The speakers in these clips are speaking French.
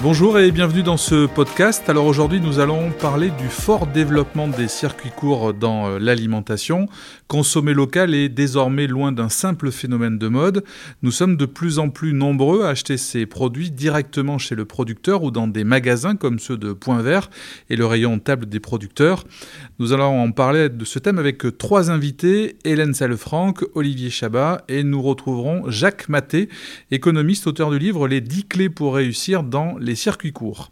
Bonjour et bienvenue dans ce podcast. Alors aujourd'hui, nous allons parler du fort développement des circuits courts dans l'alimentation. Consommer local est désormais loin d'un simple phénomène de mode. Nous sommes de plus en plus nombreux à acheter ces produits directement chez le producteur ou dans des magasins comme ceux de Point Vert et le rayon table des producteurs. Nous allons en parler de ce thème avec trois invités, Hélène Salefranc, Olivier Chabat et nous retrouverons Jacques Mathé, économiste, auteur du livre « Les 10 clés pour réussir dans les circuits courts ».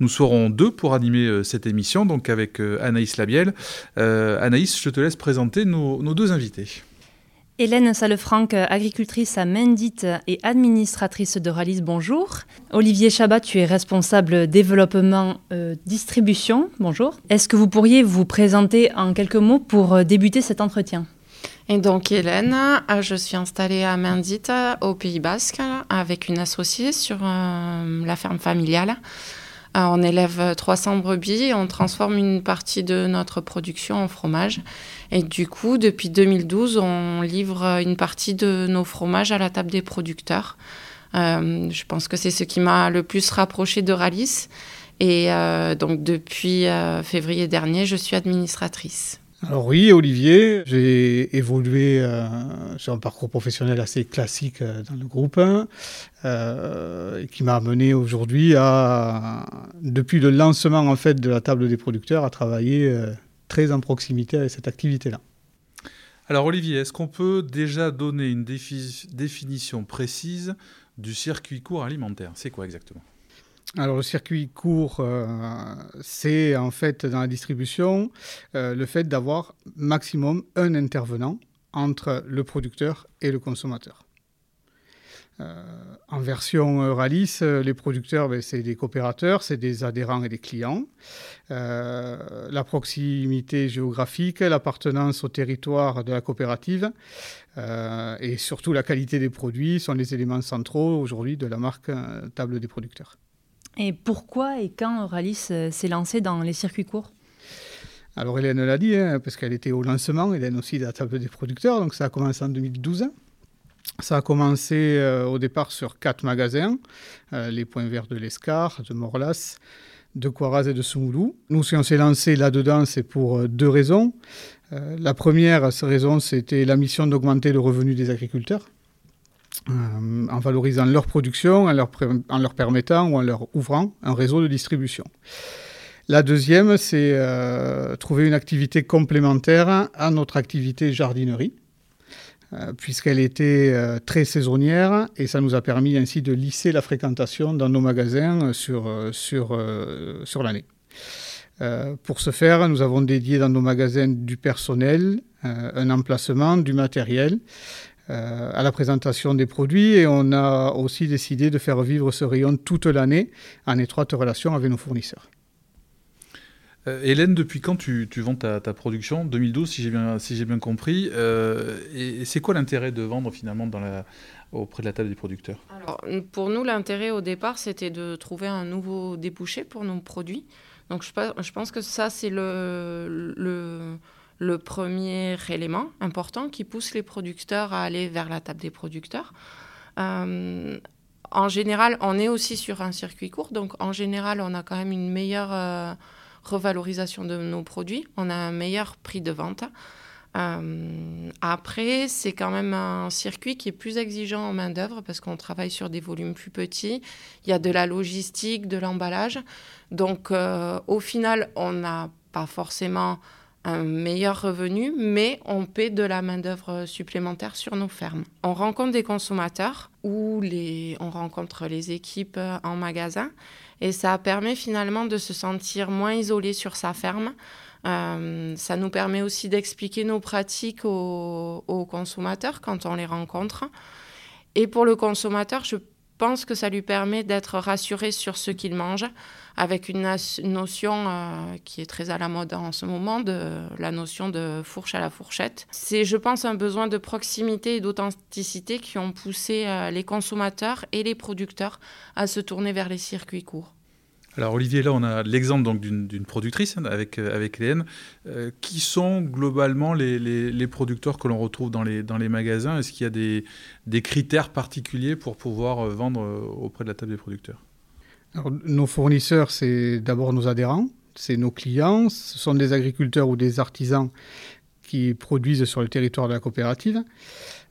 Nous serons deux pour animer cette émission, donc avec Anaïs Labiel. Anaïs, je te laisse présenter nos deux invités. Hélène Salefranc, agricultrice à Mendite et administratrice d'Euralis, bonjour. Olivier Chabat, tu es responsable développement distribution, bonjour. Est-ce que vous pourriez vous présenter en quelques mots pour débuter cet entretien ? Et donc Hélène, je suis installée à Mendite, au Pays Basque, avec une associée sur la ferme familiale. On élève 300 brebis, on transforme une partie de notre production en fromage. Et du coup, depuis 2012, on livre une partie de nos fromages à la table des producteurs. Je pense que c'est ce qui m'a le plus rapprochée d'Euralis. Et donc depuis février dernier, je suis administratrice. Alors oui, Olivier, j'ai évolué sur un parcours professionnel assez classique dans le groupe, qui m'a amené aujourd'hui à, depuis le lancement en fait de la table des producteurs, à travailler très en proximité avec cette activité-là. Alors Olivier, est-ce qu'on peut déjà donner une définition précise du circuit court alimentaire ? C'est quoi exactement ? Alors le circuit court, c'est en fait dans la distribution le fait d'avoir maximum un intervenant entre le producteur et le consommateur. En version Euralis, les producteurs, c'est des coopérateurs, c'est des adhérents et des clients. La proximité géographique, l'appartenance au territoire de la coopérative et surtout la qualité des produits sont les éléments centraux aujourd'hui de la marque table des producteurs. Et pourquoi et quand Euralis s'est lancée dans les circuits courts ? Alors Hélène l'a dit, parce qu'elle était au lancement, Hélène aussi de la table des producteurs, donc ça a commencé en 2012. Ça a commencé au départ sur 4 magasins, les Points Verts de l'Escar, de Morlas, de Quaraz et de Soumoulou. Nous, si on s'est lancé là-dedans, c'est pour 2 raisons. La première raison, c'était la mission d'augmenter le revenu des agriculteurs. En valorisant leur production, en leur permettant ou en leur ouvrant un réseau de distribution. La deuxième, c'est trouver une activité complémentaire à notre activité jardinerie, puisqu'elle était très saisonnière et ça nous a permis ainsi de lisser la fréquentation dans nos magasins sur l'année. Pour ce faire, nous avons dédié dans nos magasins du personnel, un emplacement, du matériel, à la présentation des produits et on a aussi décidé de faire vivre ce rayon toute l'année en étroite relation avec nos fournisseurs. Hélène, depuis quand tu vends ta production ? 2012, si j'ai bien compris. Et c'est quoi l'intérêt de vendre finalement auprès de la table des producteurs ? Alors, pour nous, l'intérêt au départ, c'était de trouver un nouveau débouché pour nos produits. Donc je pense que ça, c'est le premier élément important qui pousse les producteurs à aller vers la table des producteurs. En général, on est aussi sur un circuit court, donc en général, on a quand même une meilleure revalorisation de nos produits, on a un meilleur prix de vente. Après, c'est quand même un circuit qui est plus exigeant en main-d'œuvre parce qu'on travaille sur des volumes plus petits, il y a de la logistique, de l'emballage. Donc au final, on n'a pas forcément un meilleur revenu, mais on paie de la main-d'œuvre supplémentaire sur nos fermes. On rencontre des consommateurs ou on rencontre les équipes en magasin et ça permet finalement de se sentir moins isolé sur sa ferme. Ça nous permet aussi d'expliquer nos pratiques aux consommateurs quand on les rencontre. Et pour le consommateur, je pense que ça lui permet d'être rassuré sur ce qu'il mange, avec une notion qui est très à la mode en ce moment, la notion de fourche à la fourchette. C'est, je pense, un besoin de proximité et d'authenticité qui ont poussé les consommateurs et les producteurs à se tourner vers les circuits courts. Alors Olivier, là on a l'exemple donc, d'une productrice avec Hélène. Qui sont globalement les producteurs que l'on retrouve dans les magasins ? Est-ce qu'il y a des critères particuliers pour pouvoir vendre auprès de la table des producteurs ? Alors, nos fournisseurs, c'est d'abord nos adhérents, c'est nos clients, ce sont des agriculteurs ou des artisans qui produisent sur le territoire de la coopérative.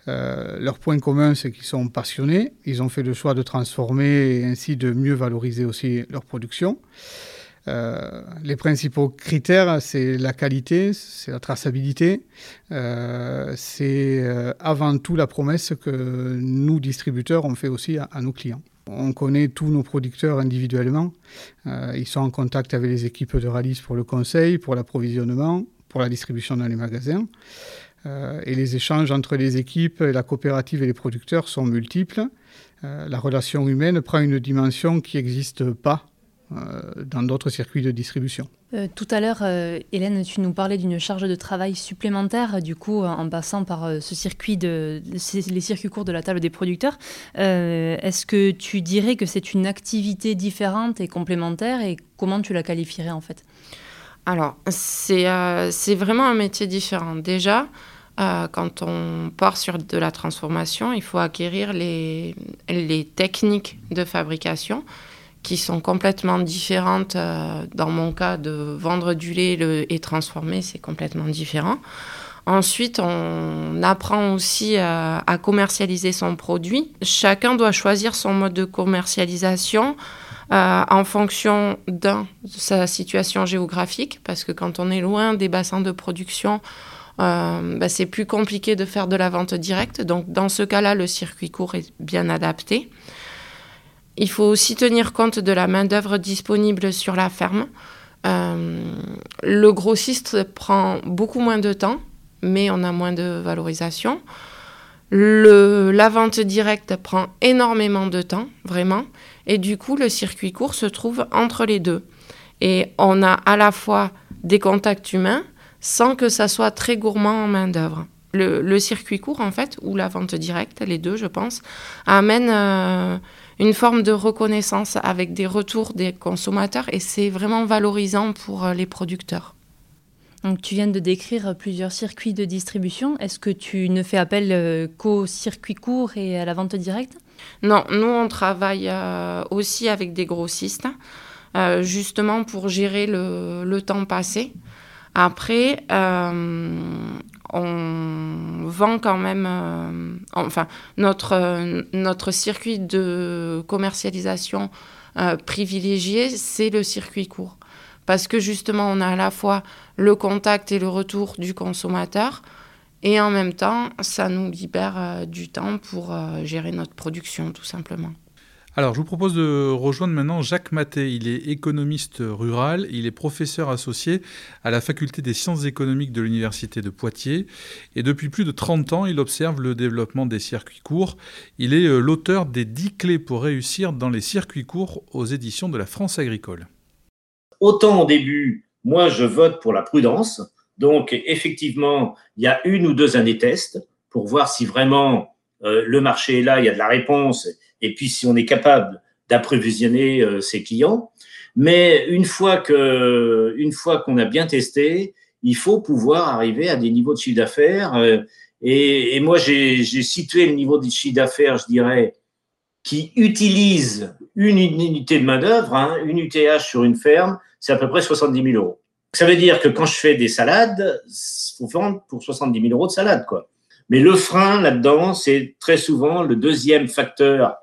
Leur point commun, c'est qu'ils sont passionnés. Ils ont fait le choix de transformer et ainsi de mieux valoriser aussi leur production. Les principaux critères, c'est la qualité, c'est la traçabilité, c'est avant tout la promesse que nous, distributeurs, on fait aussi à nos clients. On connaît tous nos producteurs individuellement. Ils sont en contact avec les équipes d'Euralis pour le conseil, pour l'approvisionnement, pour la distribution dans les magasins. Et les échanges entre les équipes, la coopérative et les producteurs sont multiples. La relation humaine prend une dimension qui n'existe pas dans d'autres circuits de distribution. Tout à l'heure, Hélène, tu nous parlais d'une charge de travail supplémentaire, du coup, en passant par ce circuit les circuits courts de la table des producteurs. Est-ce que tu dirais que c'est une activité différente et complémentaire, et comment tu la qualifierais en fait ? Alors, c'est vraiment un métier différent. Déjà, quand on part sur de la transformation, il faut acquérir les techniques de fabrication qui sont complètement différentes. Dans mon cas, de vendre du lait et transformer, c'est complètement différent. Ensuite, on apprend aussi à commercialiser son produit. Chacun doit choisir son mode de commercialisation en fonction de sa situation géographique, parce que quand on est loin des bassins de production, c'est plus compliqué de faire de la vente directe. Donc, dans ce cas-là, le circuit court est bien adapté. Il faut aussi tenir compte de la main-d'œuvre disponible sur la ferme. Le grossiste prend beaucoup moins de temps, mais on a moins de valorisation. La vente directe prend énormément de temps, vraiment. Et du coup, le circuit court se trouve entre les deux. Et on a à la fois des contacts humains sans que ça soit très gourmand en main-d'œuvre. Le circuit court, en fait, ou la vente directe, les deux, je pense, amène une forme de reconnaissance avec des retours des consommateurs, et c'est vraiment valorisant pour les producteurs. Donc, tu viens de décrire plusieurs circuits de distribution. Est-ce que tu ne fais appel qu'au circuit court et à la vente directe ? Non, nous, on travaille aussi avec des grossistes, justement pour gérer le temps passé. Après, on vend quand même... notre circuit de commercialisation privilégié, c'est le circuit court. Parce que justement, on a à la fois le contact et le retour du consommateur, et en même temps, ça nous libère du temps pour gérer notre production, tout simplement. Alors, je vous propose de rejoindre maintenant Jacques Mathé. Il est économiste rural, il est professeur associé à la faculté des sciences économiques de l'université de Poitiers. Et depuis plus de 30 ans, il observe le développement des circuits courts. Il est l'auteur des 10 clés pour réussir dans les circuits courts aux éditions de la France agricole. Autant au début, moi je vote pour la prudence, donc effectivement il y a une ou deux années test pour voir si vraiment le marché est là, il y a de la réponse, et puis si on est capable d'approvisionner ses clients. Mais une fois qu'on a bien testé, il faut pouvoir arriver à des niveaux de chiffre d'affaires. Et moi j'ai situé le niveau de chiffre d'affaires, je dirais, qui utilise une unité de main-d'œuvre, une UTH sur une ferme, c'est à peu près 70 000 €. Ça veut dire que quand je fais des salades, il faut vendre pour 70 000 € de salade, quoi. Mais le frein là-dedans, c'est très souvent le deuxième facteur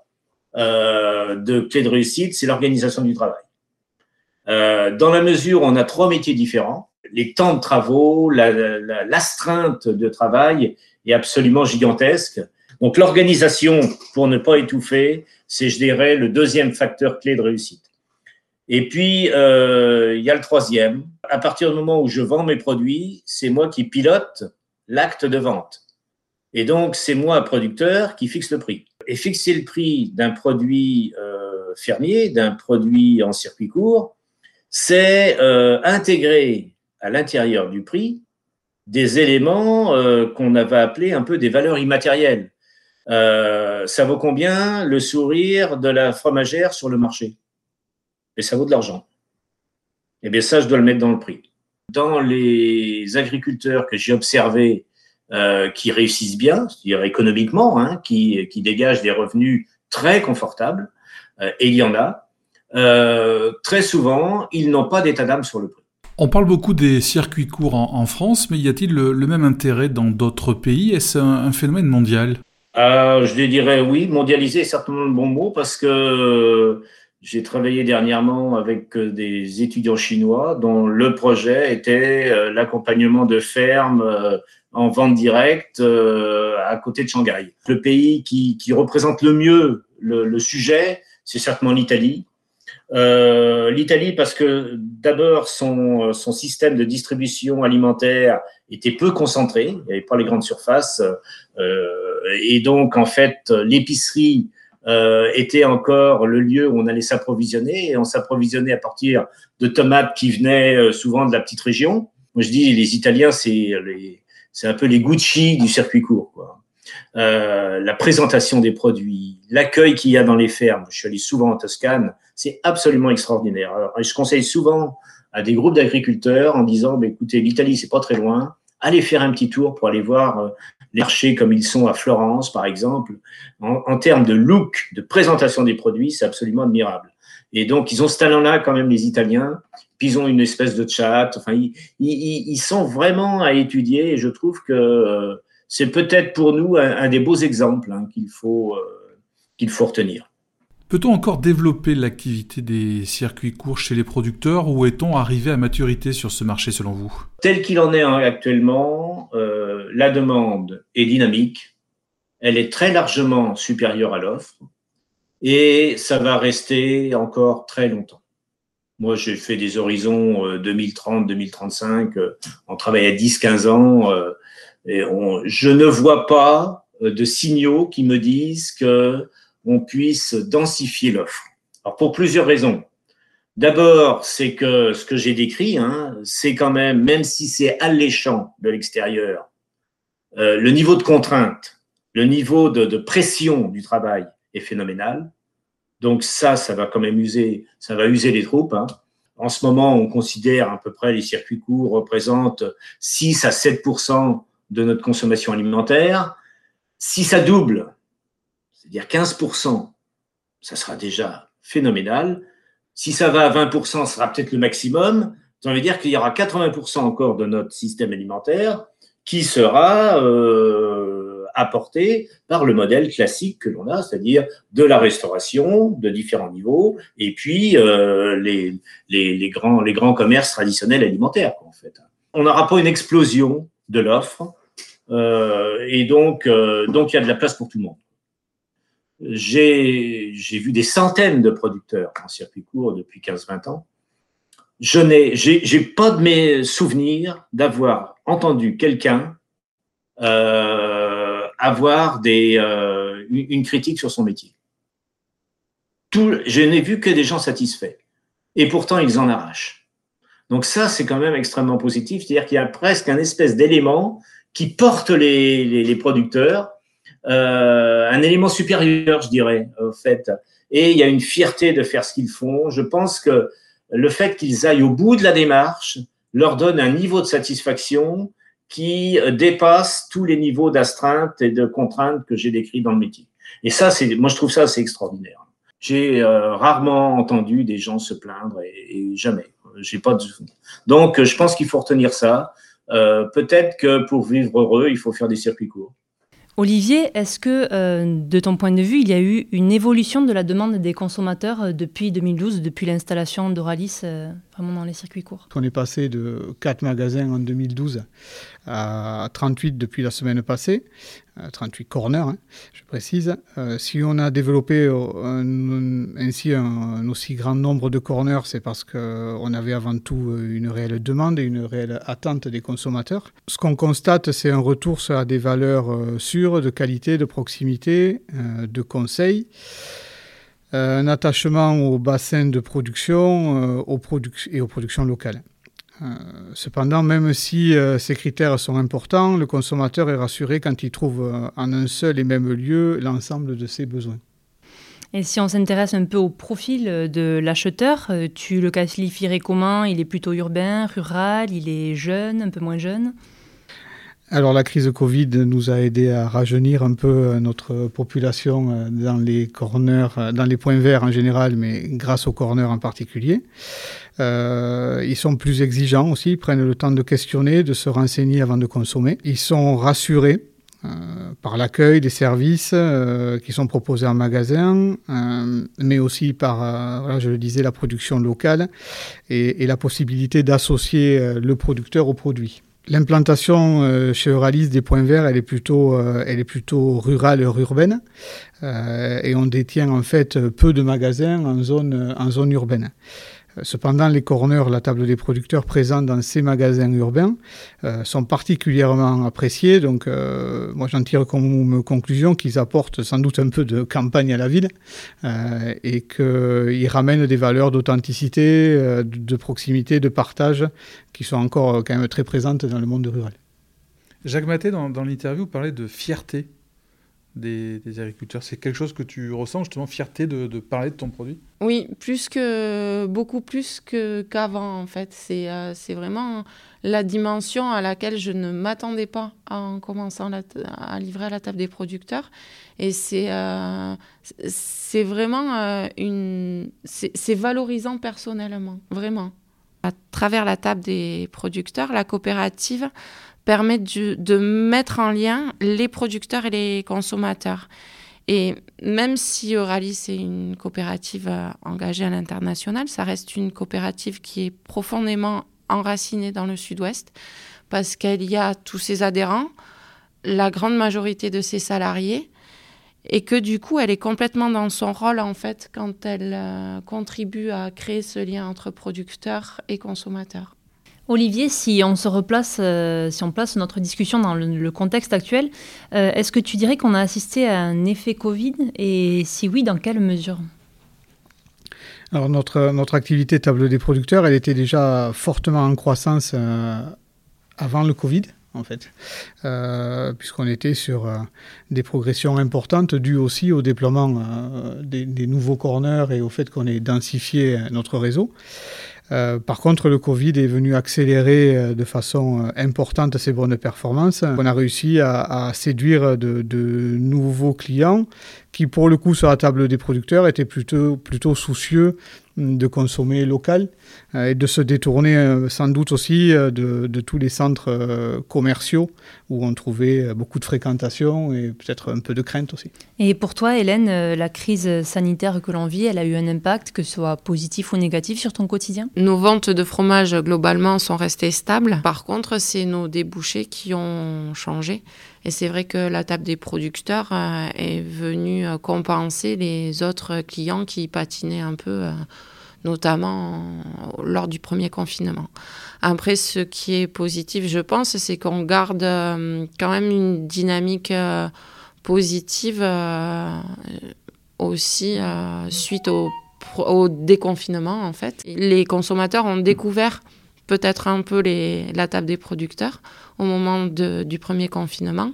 de clé de réussite, c'est l'organisation du travail. Dans la mesure où on a 3 métiers différents, les temps de travaux, l'astreinte de travail est absolument gigantesque. Donc, l'organisation, pour ne pas étouffer, c'est, je dirais, le deuxième facteur clé de réussite. Et puis, il y a le troisième. À partir du moment où je vends mes produits, c'est moi qui pilote l'acte de vente. Et donc, c'est moi, producteur, qui fixe le prix. Et fixer le prix d'un produit fermier, d'un produit en circuit court, c'est intégrer à l'intérieur du prix des éléments qu'on va appeler un peu des valeurs immatérielles. Ça vaut combien le sourire de la fromagère sur le marché ? Et ça vaut de l'argent. Eh bien, ça, je dois le mettre dans le prix. Dans les agriculteurs que j'ai observés qui réussissent bien, c'est-à-dire économiquement, qui dégagent des revenus très confortables, et il y en a, très souvent, ils n'ont pas d'état d'âme sur le prix. On parle beaucoup des circuits courts en France, mais y a-t-il le même intérêt dans d'autres pays? Est-ce un phénomène mondial? Je dirais oui, mondialisé est certainement le bon mot, parce que j'ai travaillé dernièrement avec des étudiants chinois dont le projet était l'accompagnement de fermes en vente directe à côté de Shanghai. Le pays qui représente le mieux le sujet, c'est certainement l'Italie. L'Italie parce que d'abord son système de distribution alimentaire était peu concentré, il n'y avait pas les grandes surfaces et donc en fait l'épicerie était encore le lieu où on allait s'approvisionner et on s'approvisionnait à partir de tomates qui venaient souvent de la petite région. Moi je dis les Italiens c'est un peu les Gucci du circuit court quoi. La présentation des produits, l'accueil qu'il y a dans les fermes. Je suis allé souvent en Toscane, c'est absolument extraordinaire. Alors, je conseille souvent à des groupes d'agriculteurs en disant, écoutez, l'Italie, c'est pas très loin, allez faire un petit tour pour aller voir les marchés comme ils sont à Florence, par exemple. En termes de look, de présentation des produits, c'est absolument admirable. Et donc, ils ont ce talent-là quand même, les Italiens, puis ils ont une espèce de chat. Enfin, ils sont vraiment à étudier et je trouve que... c'est peut-être pour nous un des beaux exemples qu'il faut retenir. Peut-on encore développer l'activité des circuits courts chez les producteurs ou est-on arrivé à maturité sur ce marché selon vous? Tel qu'il en est actuellement, la demande est dynamique, elle est très largement supérieure à l'offre et ça va rester encore très longtemps. Moi, j'ai fait des horizons 2030, 2035, on travaille à 10-15 ans. Je ne vois pas de signaux qui me disent qu'on puisse densifier l'offre. Alors, pour plusieurs raisons. D'abord, c'est que ce que j'ai décrit, c'est quand même si c'est alléchant de l'extérieur, le niveau de contrainte, le niveau de pression du travail est phénoménal. Donc ça va quand même user, ça va user les troupes. En ce moment, on considère à peu près les circuits courts représentent 6 à 7% de notre consommation alimentaire. Si ça double, c'est-à-dire 15%, ça sera déjà phénoménal. Si ça va à 20%, ça sera peut-être le maximum. Ça veut dire qu'il y aura 80% encore de notre système alimentaire qui sera apporté par le modèle classique que l'on a, c'est-à-dire de la restauration de différents niveaux et puis les grands commerces traditionnels alimentaires, en fait. On n'aura pas une explosion de l'offre, et donc il y a de la place pour tout le monde. J'ai vu des centaines de producteurs en circuit court depuis 15-20 ans. J'ai pas de mes souvenirs d'avoir entendu quelqu'un avoir une critique sur son métier. Je n'ai vu que des gens satisfaits, et pourtant ils en arrachent. Donc ça, c'est quand même extrêmement positif, c'est-à-dire qu'il y a presque un espèce d'élément qui porte les producteurs, un élément supérieur, je dirais, en fait. Et il y a une fierté de faire ce qu'ils font. Je pense que le fait qu'ils aillent au bout de la démarche leur donne un niveau de satisfaction qui dépasse tous les niveaux d'astreinte et de contrainte que j'ai décrits dans le métier. Et ça, moi, je trouve ça assez extraordinaire. J'ai rarement entendu des gens se plaindre et jamais. J'ai pas de... Donc, je pense qu'il faut retenir ça. Peut-être que pour vivre heureux, il faut faire des circuits courts. Olivier, est-ce que, de ton point de vue, il y a eu une évolution de la demande des consommateurs depuis 2012, depuis l'installation d'Euralis, vraiment dans les circuits courts? On est passé de 4 magasins en 2012 à 38 depuis la semaine passée, 38 corners, je précise. Si on a développé ainsi un aussi grand nombre de corners, c'est parce qu'on avait avant tout une réelle demande et une réelle attente des consommateurs. Ce qu'on constate, c'est un retour à des valeurs sûres, de qualité, de proximité, de conseil. Un attachement aux bassins de production et aux productions locales. Cependant, même si ces critères sont importants, le consommateur est rassuré quand il trouve en un seul et même lieu l'ensemble de ses besoins. Et si on s'intéresse un peu au profil de l'acheteur, tu le qualifierais comment? Il est plutôt urbain, rural, il est jeune, un peu moins jeune? Alors la crise de Covid nous a aidé à rajeunir un peu notre population dans les corners, dans les points verts en général, mais grâce aux corners en particulier. Ils sont plus exigeants aussi, ils prennent le temps de questionner, de se renseigner avant de consommer. Ils sont rassurés par l'accueil des services qui sont proposés en magasin, mais aussi par, voilà, je le disais, la production locale et la possibilité d'associer le producteur au produit. L'implantation chez Euralis des points verts, elle est plutôt rurale et urbaine, et on détient en fait peu de magasins en zone urbaine. Cependant, les corners, la table des producteurs présents dans ces magasins urbains sont particulièrement appréciés. Donc, moi, j'en tire comme conclusion qu'ils apportent sans doute un peu de campagne à la ville et qu'ils ramènent des valeurs d'authenticité, de proximité, de partage qui sont encore quand même très présentes dans le monde rural. Jacques Mathé, dans l'interview, parlait de fierté des agriculteurs. C'est quelque chose que tu ressens, justement, fierté de parler de ton produit ? Oui, beaucoup plus qu'avant, en fait. C'est vraiment la dimension à laquelle je ne m'attendais pas en commençant à livrer à la table des producteurs. Et c'est vraiment c'est valorisant personnellement, vraiment. À travers la table des producteurs, la coopérative permet de mettre en lien les producteurs et les consommateurs. Et même si Euralis est une coopérative engagée à l'international, ça reste une coopérative qui est profondément enracinée dans le Sud-Ouest parce qu'elle y a tous ses adhérents, la grande majorité de ses salariés, et que du coup, elle est complètement dans son rôle en fait quand elle contribue à créer ce lien entre producteurs et consommateurs. Olivier, si on place notre discussion dans le contexte actuel, est-ce que tu dirais qu'on a assisté à un effet Covid ? Et si oui, dans quelle mesure ? Alors notre activité table des producteurs, elle était déjà fortement en croissance avant le Covid, en fait, puisqu'on était sur des progressions importantes dues aussi au déploiement des nouveaux corners et au fait qu'on ait densifié notre réseau. Par contre, le Covid est venu accélérer de façon importante ces bonnes performances. On a réussi à séduire de nouveaux clients qui, pour le coup, sur la table des producteurs, étaient plutôt soucieux de consommer local et de se détourner sans doute aussi de tous les centres commerciaux où on trouvait beaucoup de fréquentation et peut-être un peu de crainte aussi. Et pour toi, Hélène, la crise sanitaire que l'on vit, elle a eu un impact, que ce soit positif ou négatif, sur ton quotidien ? Nos ventes de fromage, globalement, sont restées stables. Par contre, c'est nos débouchés qui ont changé. Et c'est vrai que la table des producteurs est venue compenser les autres clients qui patinaient un peu, notamment lors du premier confinement. Après, ce qui est positif, je pense, c'est qu'on garde quand même une dynamique positive aussi suite au déconfinement, en fait. Les consommateurs ont découvert peut-être un peu la table des producteurs au moment du premier confinement.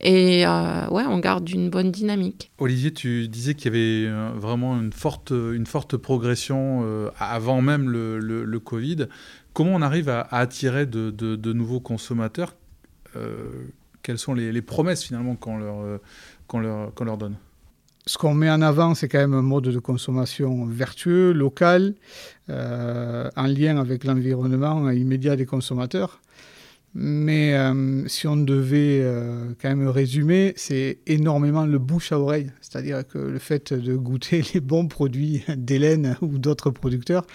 Et on garde une bonne dynamique. Olivier, tu disais qu'il y avait vraiment une forte progression avant même le Covid. Comment on arrive à attirer de nouveaux consommateurs ? Quelles sont les promesses finalement qu'on leur donne ? Ce qu'on met en avant, c'est quand même un mode de consommation vertueux, local, en lien avec l'environnement immédiat des consommateurs. Mais si on devait quand même résumer, c'est énormément le bouche à oreille. C'est-à-dire que le fait de goûter les bons produits d'Hélène ou d'autres producteurs,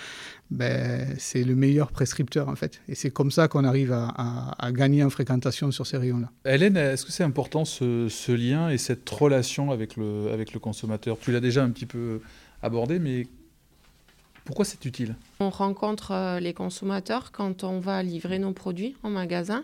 c'est le meilleur prescripteur en fait. Et c'est comme ça qu'on arrive à gagner en fréquentation sur ces rayons-là. Hélène, est-ce que c'est important ce lien et cette relation avec le consommateur ? Tu l'as déjà un petit peu abordé, mais pourquoi c'est utile ? On rencontre les consommateurs quand on va livrer nos produits en magasin.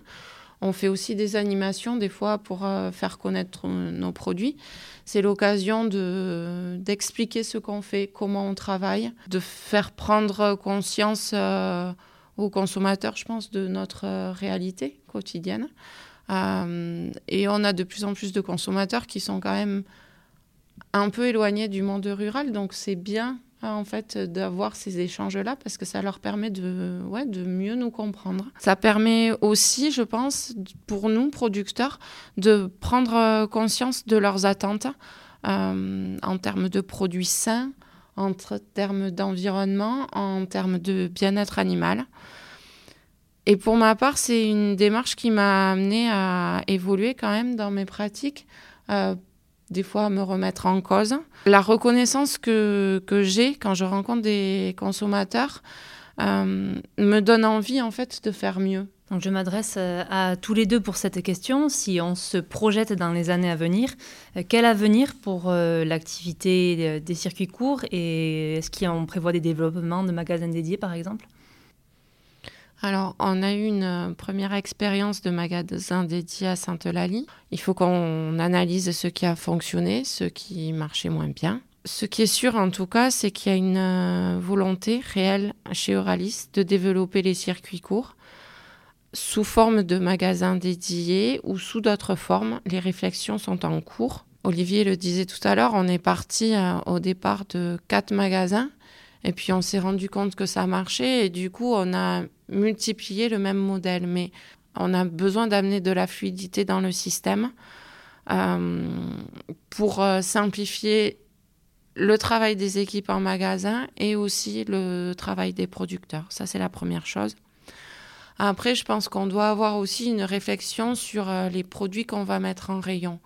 On fait aussi des animations, des fois, pour faire connaître nos produits. C'est l'occasion d'expliquer ce qu'on fait, comment on travaille, de faire prendre conscience aux consommateurs, je pense, de notre réalité quotidienne. Et on a de plus en plus de consommateurs qui sont quand même un peu éloignés du monde rural, donc c'est bien en fait, d'avoir ces échanges-là, parce que ça leur permet de mieux nous comprendre. Ça permet aussi, je pense, pour nous, producteurs, de prendre conscience de leurs attentes en termes de produits sains, en termes d'environnement, en termes de bien-être animal. Et pour ma part, c'est une démarche qui m'a amenée à évoluer quand même dans mes pratiques, des fois à me remettre en cause. La reconnaissance que j'ai quand je rencontre des consommateurs me donne envie en fait de faire mieux. Donc je m'adresse à tous les deux pour cette question. Si on se projette dans les années à venir, quel avenir pour l'activité des circuits courts, et est-ce qu'on prévoit des développements de magasins dédiés par exemple ? Alors, on a eu une première expérience de magasin dédié à Sainte-Eulalie. Il faut qu'on analyse ce qui a fonctionné, ce qui marchait moins bien. Ce qui est sûr, en tout cas, c'est qu'il y a une volonté réelle chez Euralis de développer les circuits courts sous forme de magasins dédiés ou sous d'autres formes. Les réflexions sont en cours. Olivier le disait tout à l'heure, on est parti au départ de 4 magasins. Et puis, on s'est rendu compte que ça marchait et du coup, on a multiplié le même modèle. Mais on a besoin d'amener de la fluidité dans le système pour simplifier le travail des équipes en magasin et aussi le travail des producteurs. Ça, c'est la première chose. Après, je pense qu'on doit avoir aussi une réflexion sur les produits qu'on va mettre en rayon.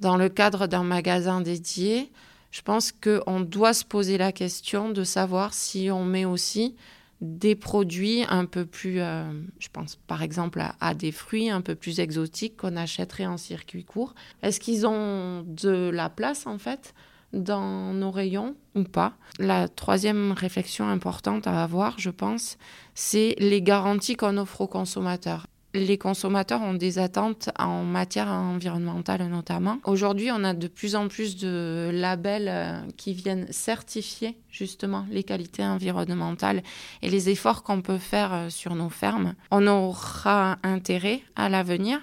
Dans le cadre d'un magasin dédié, je pense qu'on doit se poser la question de savoir si on met aussi des produits un peu plus, je pense par exemple à des fruits un peu plus exotiques qu'on achèterait en circuit court. Est-ce qu'ils ont de la place en fait dans nos rayons ou pas ? La troisième réflexion importante à avoir, je pense, c'est les garanties qu'on offre aux consommateurs. Les consommateurs ont des attentes en matière environnementale notamment. Aujourd'hui, on a de plus en plus de labels qui viennent certifier justement les qualités environnementales et les efforts qu'on peut faire sur nos fermes. On aura intérêt à l'avenir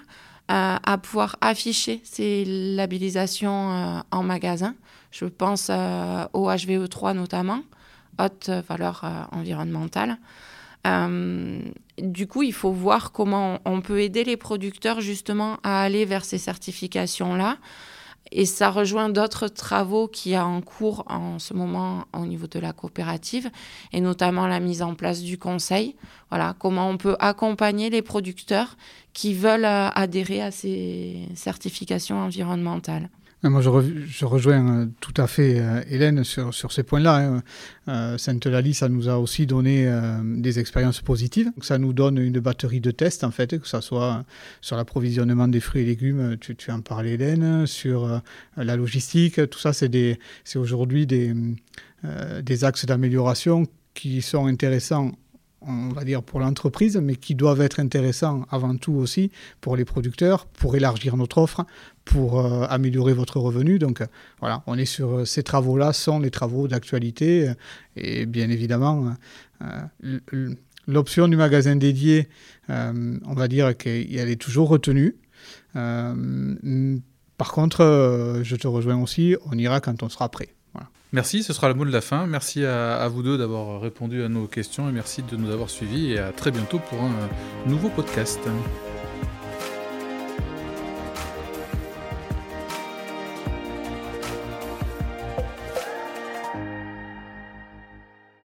à pouvoir afficher ces labellisations en magasin. Je pense au HVE3 notamment, haute valeur environnementale. Du coup, il faut voir comment on peut aider les producteurs justement à aller vers ces certifications-là. Et ça rejoint d'autres travaux qu'il y a en cours en ce moment au niveau de la coopérative et notamment la mise en place du conseil. Voilà, comment on peut accompagner les producteurs qui veulent adhérer à ces certifications environnementales. Moi, je rejoins tout à fait Hélène sur ces points-là, hein. Sainte-Eulalie, ça nous a aussi donné des expériences positives. Donc, ça nous donne une batterie de tests, en fait, que ça soit sur l'approvisionnement des fruits et légumes, tu en parlais Hélène, sur la logistique, tout ça, c'est aujourd'hui des axes d'amélioration qui sont intéressants, on va dire, pour l'entreprise, mais qui doivent être intéressants avant tout aussi pour les producteurs, pour élargir notre offre, pour améliorer votre revenu. Donc voilà, on est sur ces travaux-là, sont les travaux d'actualité. Et bien évidemment, l'option du magasin dédié, on va dire qu'elle est toujours retenue. Par contre, je te rejoins aussi, on ira quand on sera prêt. Merci, ce sera le mot de la fin. Merci à vous deux d'avoir répondu à nos questions et merci de nous avoir suivis et à très bientôt pour un nouveau podcast.